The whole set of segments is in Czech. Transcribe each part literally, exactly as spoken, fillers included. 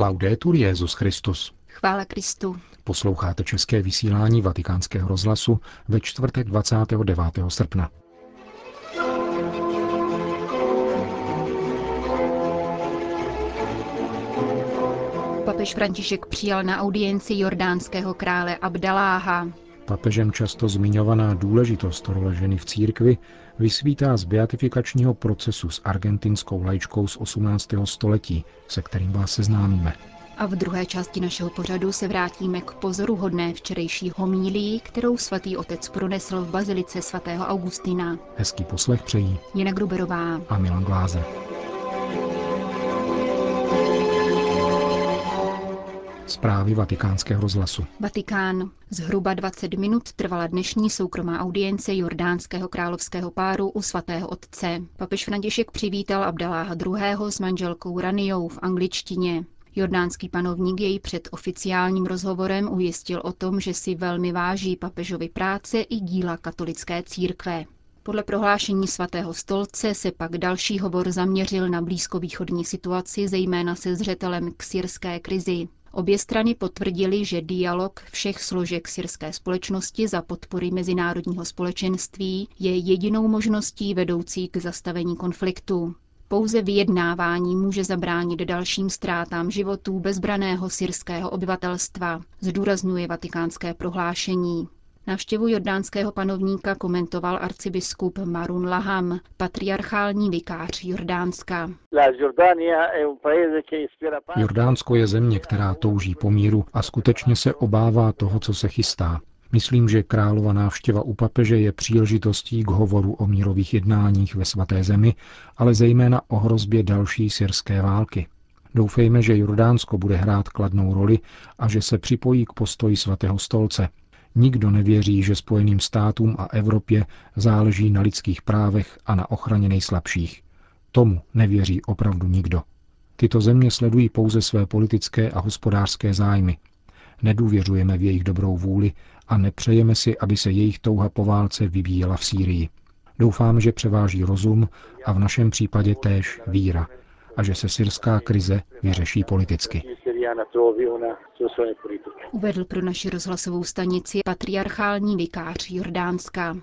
Laudetur Jesus Christus. Chvála Kristu. Posloucháte české vysílání Vatikánského rozhlasu ve čtvrtek dvacátého devátého srpna. Papež František přijal na audienci jordánského krále Abdaláha. Papežem často zmiňovaná důležitost role ženy v církvi vysvítá z beatifikačního procesu s argentinskou laičkou z osmnáctého století, se kterým vás seznámíme. A v druhé části našeho pořadu se vrátíme k pozoruhodné včerejší homílii, kterou svatý otec pronesl v bazilice svatého Augustina. Hezký poslech přejí Jana Gruberová a Milan Glázer. Zprávy Vatikánského rozhlasu. Vatikán. Zhruba dvacet minut trvala dnešní soukromá audience jordánského královského páru u svatého otce. Papež František přivítal Abdaláha druhého. s manželkou Ranijou v angličtině. Jordánský panovník jej před oficiálním rozhovorem ujistil o tom, že si velmi váží papežovy práce i díla katolické církve. Podle prohlášení svatého stolce se pak další hovor zaměřil na blízkovýchodní situaci, zejména se zřetelem k syrské krizi. Obě strany potvrdily, že dialog všech složek syrské společnosti za podpory mezinárodního společenství je jedinou možností vedoucí k zastavení konfliktu. Pouze vyjednávání může zabránit dalším ztrátám životů bezbraného syrského obyvatelstva, zdůrazňuje vatikánské prohlášení. Návštěvu jordánského panovníka komentoval arcibiskup Marun Laham, patriarchální vikář Jordánska. Jordánsko je země, která touží po míru a skutečně se obává toho, co se chystá. Myslím, že králova návštěva u papeže je příležitostí k hovoru o mírových jednáních ve svaté zemi, ale zejména o hrozbě další syrské války. Doufejme, že Jordánsko bude hrát kladnou roli a že se připojí k postoji svatého stolce. Nikdo nevěří, že Spojeným státům a Evropě záleží na lidských právech a na ochraně nejslabších. Tomu nevěří opravdu nikdo. Tyto země sledují pouze své politické a hospodářské zájmy. Nedůvěřujeme v jejich dobrou vůli a nepřejeme si, aby se jejich touha po válce vyvíjela v Sýrii. Doufám, že převáží rozum a v našem případě též víra a že se syrská krize vyřeší politicky. Uvedl pro naši rozhlasovou stanici patriarchální vikář Jordánska.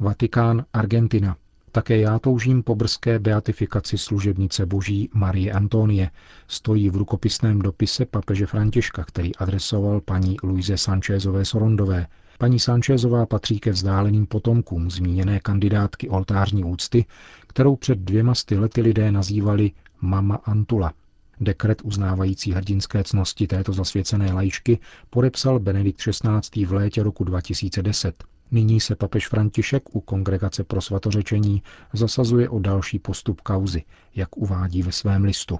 Vatikán, Argentina. Také já toužím po brzké beatifikaci služebnice boží Marie Antonie, stojí v rukopisném dopise papeže Františka, který adresoval paní Luize Sánchezové Sorondové. Paní Sánchezová patří ke vzdáleným potomkům zmíněné kandidátky oltářní úcty, kterou před dvěma sty lety lidé nazývali Mama Antula. Dekret uznávající hrdinské ctnosti této zasvěcené laičky podepsal Benedikt šestnáctý v létě roku dva tisíce deset. Nyní se papež František u Kongregace pro svatořečení zasazuje o další postup kauzy, jak uvádí ve svém listu.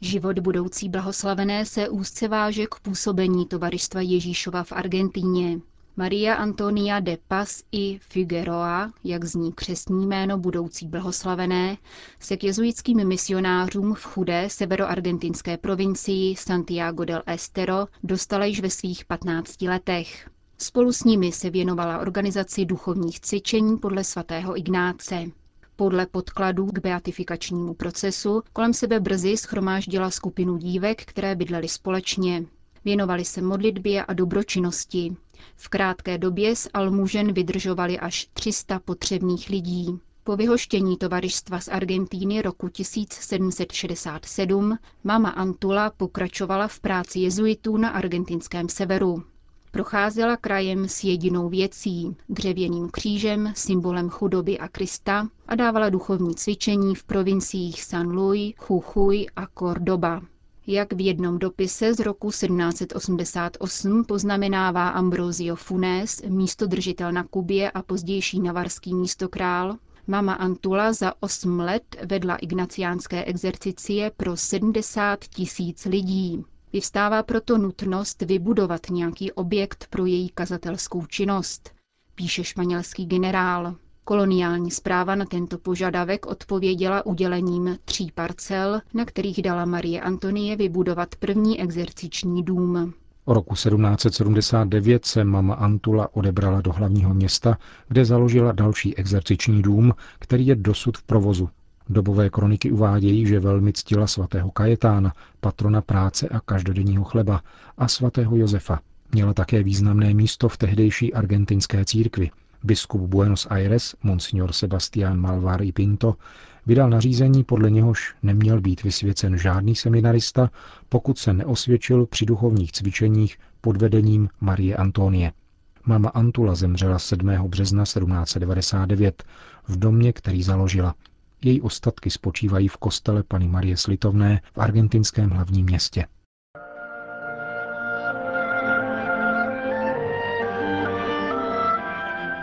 Život budoucí blahoslavené se úzce váže k působení Tovarystva Ježíšova v Argentíně. Maria Antonia de Paz i Figueroa, jak zní křestní jméno budoucí blahoslavené, se k jezuitským misionářům v chudé severoargentinské provincii Santiago del Estero dostala již ve svých patnácti letech. Spolu s nimi se věnovala organizaci duchovních cvičení podle svatého Ignáce. Podle podkladů k beatifikačnímu procesu kolem sebe brzy shromáždila skupinu dívek, které bydlely společně. Věnovali se modlitbě a dobročinnosti. V krátké době z almužen vydržovali až tři sta potřebných lidí. Po vyhoštění tovaryšstva z Argentíny roku tisíc sedm set šedesát sedm mama Antula pokračovala v práci jezuitů na argentinském severu. Procházela krajem s jedinou věcí, dřevěným křížem, symbolem chudoby a Krista, a dávala duchovní cvičení v provinciích San Luis, Jujuy a Córdoba. Jak v jednom dopise z roku sedmnáct set osmdesát osm poznamenává Ambrosio Funes, místodržitel na Kubě a pozdější navarský místokrál, mama Antula za osm let vedla ignaciánské exercicie pro sedmdesát tisíc lidí. Vyvstává proto nutnost vybudovat nějaký objekt pro její kazatelskou činnost, píše španělský generál. Koloniální správa na tento požadavek odpověděla udělením tří parcel, na kterých dala Marie Antonie vybudovat první exerciční dům. O roku sedmnáct set sedmdesát devět se mama Antula odebrala do hlavního města, kde založila další exerciční dům, který je dosud v provozu. Dobové kroniky uvádějí, že velmi ctila svatého Kajetána, patrona práce a každodenního chleba, a svatého Josefa. Měla také významné místo v tehdejší argentinské církvi. Biskup Buenos Aires, monsignor Sebastián Malvar y Pinto, vydal nařízení, podle něhož neměl být vysvěcen žádný seminarista, pokud se neosvědčil při duchovních cvičeních pod vedením Marie Antonie. Máma Antula zemřela sedmého března sedmnáct set devadesát devět v domě, který založila. Její ostatky spočívají v kostele Panny Marie Slitovné v argentinském hlavním městě.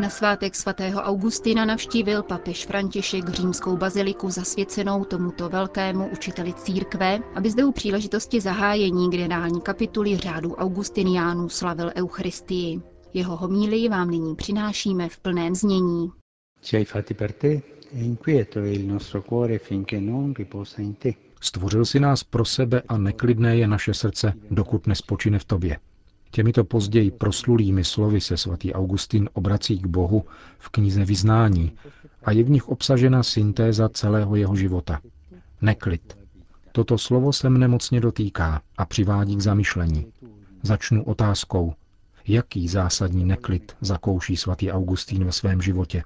Na svátek svatého Augustina navštívil papež František římskou baziliku zasvěcenou tomuto velkému učiteli církve, aby zde u příležitosti zahájení generální kapituly řádu augustiniánů slavil eucharistii. Jeho homílii vám nyní přinášíme v plném znění. Stvořil si nás pro sebe a neklidné je naše srdce, dokud nespočine v tobě. Těmito později proslulými slovy se svatý Augustin obrací k Bohu v knize Vyznání a je v nich obsažena syntéza celého jeho života. Neklid. Toto slovo se mne mocně dotýká a přivádí k zamyšlení. Začnu otázkou, jaký zásadní neklid zakouší svatý Augustin ve svém životě?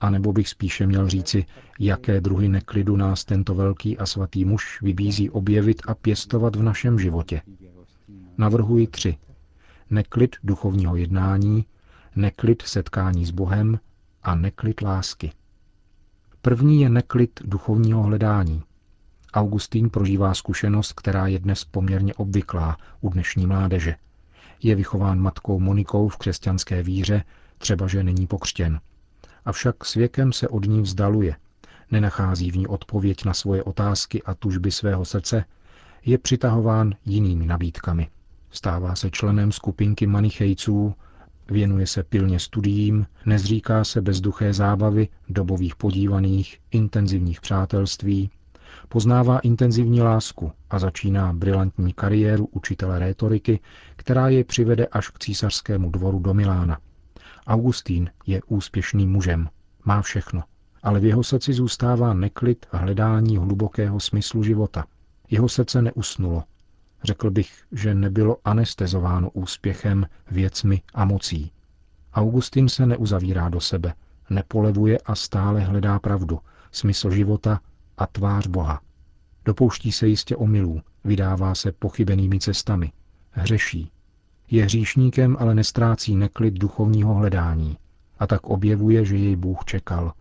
A nebo bych spíše měl říci, jaké druhy neklidu nás tento velký a svatý muž vybízí objevit a pěstovat v našem životě. Navrhuji tři. Neklid duchovního jednání, neklid setkání s Bohem a neklid lásky. První je neklid duchovního hledání. Augustin prožívá zkušenost, která je dnes poměrně obvyklá u dnešní mládeže. Je vychován matkou Monikou v křesťanské víře, třeba že není pokřtěn. Avšak s věkem se od ní vzdaluje, nenachází v ní odpověď na svoje otázky a tužby svého srdce, je přitahován jinými nabídkami. Stává se členem skupinky manichejců, věnuje se pilně studiím, nezříká se bezduché zábavy, dobových podívaných, intenzivních přátelství, poznává intenzivní lásku a začíná brilantní kariéru učitele rétoriky, která je přivede až k císařskému dvoru do Milána. Augustín je úspěšným mužem, má všechno, ale v jeho srdci zůstává neklid a hledání hlubokého smyslu života. Jeho srdce neusnulo. Řekl bych, že nebylo anestezováno úspěchem, věcmi a mocí. Augustin se neuzavírá do sebe, nepolevuje a stále hledá pravdu, smysl života a tvář Boha. Dopouští se jistě omylů, vydává se pochybenými cestami, hřeší. Je hříšníkem, ale nestrácí neklid duchovního hledání a tak objevuje, že jej Bůh čekal,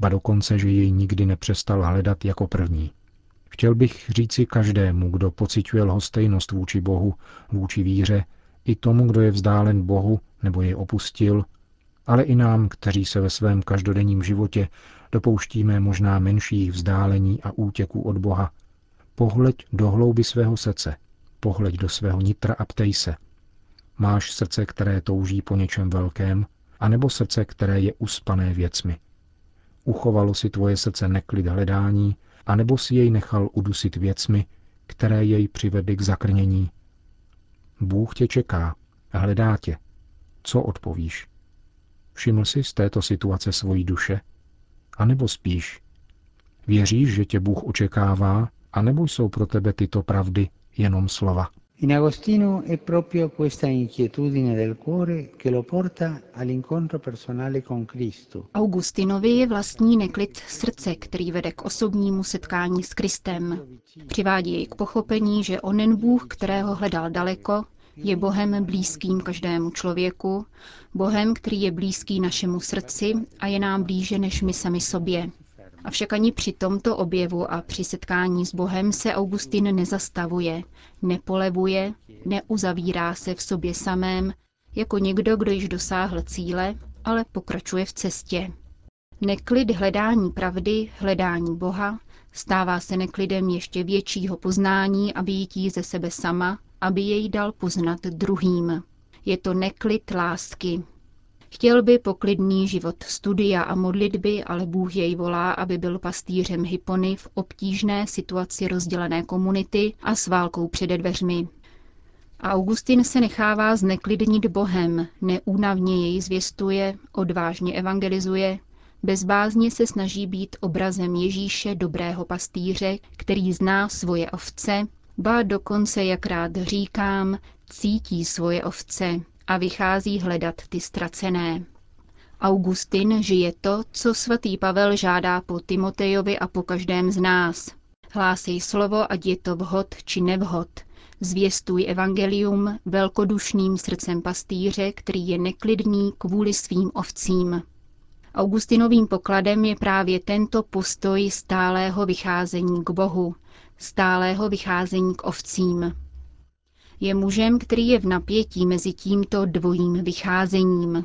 ba dokonce, že jej nikdy nepřestal hledat jako první. Chtěl bych říci každému, kdo pociťuje lhostejnost vůči Bohu, vůči víře, i tomu, kdo je vzdálen Bohu nebo jej opustil, ale i nám, kteří se ve svém každodenním životě dopouštíme možná menších vzdálení a útěků od Boha. Pohleď do hlouby svého srdce, pohleď do svého nitra a ptej se. Máš srdce, které touží po něčem velkém, anebo srdce, které je uspané věcmi? Uchovalo si tvoje srdce neklid hledání, anebo si jej nechal udusit věcmi, které jej přivedly k zakrnění? Bůh tě čeká, hledá tě. Co odpovíš? Všiml jsi z této situace svojí duše? A nebo spíš? Věříš, že tě Bůh očekává, anebo jsou pro tebe tyto pravdy jenom slova? In Agostino è proprio questa inquietudine del cuore che lo porta all'incontro personale con Cristo. Augustinovi je vlastní neklid srdce, který vede k osobnímu setkání s Kristem. Přivádí jej k pochopení, že onen Bůh, kterého hledal daleko, je Bohem blízkým každému člověku, Bohem, který je blízký našemu srdci a je nám blíže než my sami sobě. Avšak ani při tomto objevu a při setkání s Bohem se Augustin nezastavuje, nepolevuje, neuzavírá se v sobě samém, jako někdo, kdo již dosáhl cíle, ale pokračuje v cestě. Neklid hledání pravdy, hledání Boha, stává se neklidem ještě většího poznání a vyjití ze sebe sama, aby jej dal poznat druhým. Je to neklid lásky. Chtěl by poklidný život studia a modlitby, ale Bůh jej volá, aby byl pastýřem Hippony v obtížné situaci rozdělené komunity a s válkou přede dveřmi. Augustin se nechává zneklidnit Bohem, neúnavně jej zvěstuje, odvážně evangelizuje, Bezvázně se snaží být obrazem Ježíše, dobrého pastýře, který zná svoje ovce, ba dokonce, jak rád říkám, cítí svoje ovce a vychází hledat ty ztracené. Augustin žije to, co svatý Pavel žádá po Timotejovi a po každém z nás. Hlásej slovo, ať je to vhod či nevhod. Zvěstuj evangelium velkodušným srdcem pastýře, který je neklidný kvůli svým ovcím. Augustinovým pokladem je právě tento postoj stálého vycházení k Bohu, stálého vycházení k ovcím. Je mužem, který je v napětí mezi tímto dvojím vycházením.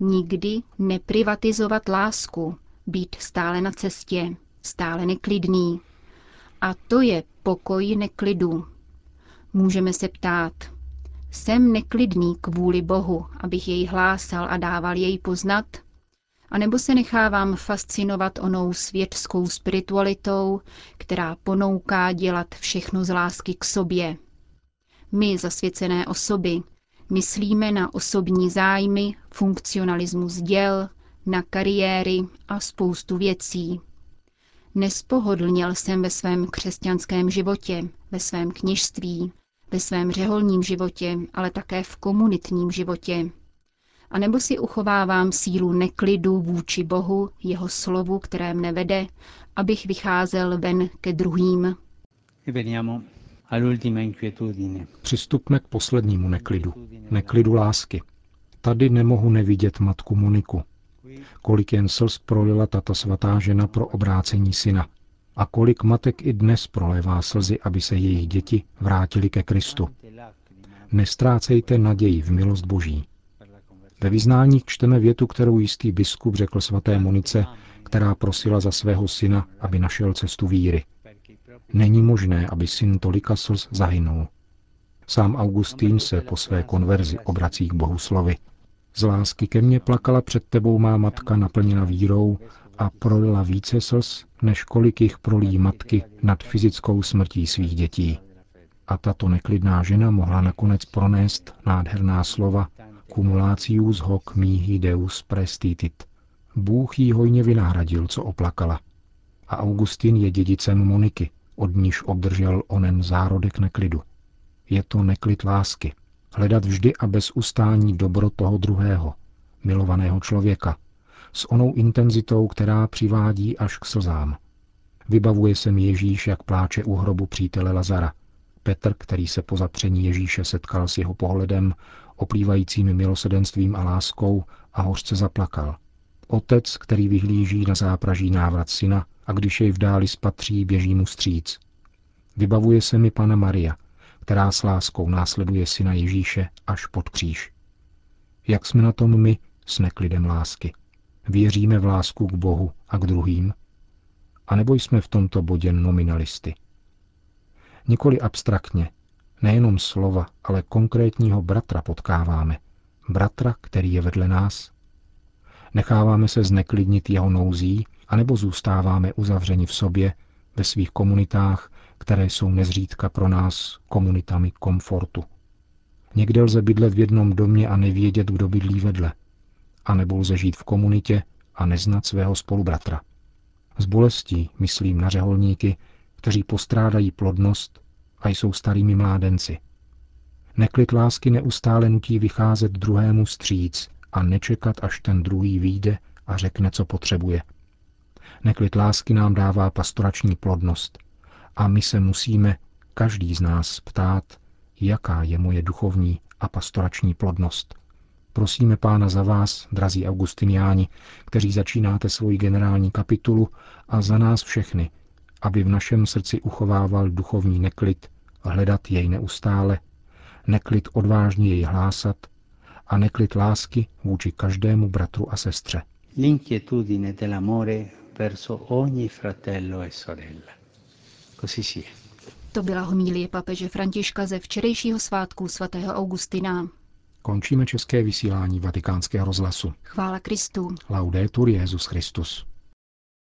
Nikdy neprivatizovat lásku, být stále na cestě, stále neklidný. A to je pokoj neklidu. Můžeme se ptát, jsem neklidný kvůli Bohu, abych jej hlásal a dával jej poznat? A nebo se nechávám fascinovat onou světskou spiritualitou, která ponouká dělat všechno z lásky k sobě? My, zasvěcené osoby, myslíme na osobní zájmy, funkcionalismus děl, na kariéry a spoustu věcí. Nespohodlněl jsem ve svém křesťanském životě, ve svém kněžství, ve svém řeholním životě, ale také v komunitním životě. A nebo si uchovávám sílu neklidu vůči Bohu, jeho slovu, které mne vede, abych vycházel ven ke druhým. Přistupme k poslednímu neklidu, neklidu lásky. Tady nemohu nevidět matku Moniku. Kolik jen slz prolila tato svatá žena pro obrácení syna. A kolik matek i dnes prolévá slzy, aby se jejich děti vrátili ke Kristu. Nestrácejte naději v milost Boží. Ve vyznání čteme větu, kterou jistý biskup řekl svaté Monice, která prosila za svého syna, aby našel cestu víry. Není možné, aby syn tolika slz zahynul. Sám Augustín se po své konverzi obrací k Bohu slovy. Z lásky ke mně plakala před tebou má matka naplněna vírou a prolila více slz, než kolik jich prolí matky nad fyzickou smrtí svých dětí. A tato neklidná žena mohla nakonec pronést nádherná slova Cumulatius hoc mihi Deus prestitit. Bůh jí hojně vynahradil, co oplakala. A Augustin je dědicem Moniky, od níž obdržel onen zárodek neklidu. Je to neklid lásky. Hledat vždy a bez ustání dobro toho druhého, milovaného člověka, s onou intenzitou, která přivádí až k slzám. Vybavuje se mi Ježíš, jak pláče u hrobu přítele Lazara. Petr, který se po zapření Ježíše setkal s jeho pohledem, oplývajícím milosrdenstvím a láskou, a hořce zaplakal. Otec, který vyhlíží na zápraží návrat syna, a když jej v dáli spatří, běží mu vstříc. Vybavuje se mi Panna Maria, která s láskou následuje syna Ježíše až pod kříž. Jak jsme na tom my s neklidem lásky? Věříme v lásku k Bohu a k druhým? A nebo jsme v tomto bodě nominalisty? Nikoli abstraktně, nejenom slova, ale konkrétního bratra potkáváme. Bratra, který je vedle nás. Necháváme se zneklidnit jeho nouzí, anebo zůstáváme uzavřeni v sobě, ve svých komunitách, které jsou nezřídka pro nás komunitami komfortu. Někde lze bydlet v jednom domě a nevědět, kdo bydlí vedle. A nebo lze žít v komunitě a neznat svého spolubratra. S bolestí myslím na řeholníky, kteří postrádají plodnost a jsou starými mládenci. Neklid lásky neustále nutí vycházet druhému vstříc a nečekat, až ten druhý vyjde a řekne, co potřebuje. Neklid lásky nám dává pastorační plodnost a my se musíme, každý z nás, ptát, jaká je moje duchovní a pastorační plodnost. Prosíme Pána za vás, drazí augustiniáni, kteří začínáte svoji generální kapitulu, a za nás všechny, aby v našem srdci uchovával duchovní neklid, hledat jej neustále, neklid odvážně jej hlásat a neklid lásky vůči každému bratru a sestře. L'inquietudine dell'amore verso ogni fratello e sorella. Così sia. To byla homilie papeže Františka ze včerejšího svátku svatého Augustina. Končíme české vysílání Vatikánského rozhlasu. Chvála Kristu. Laudetur Jesus Christus.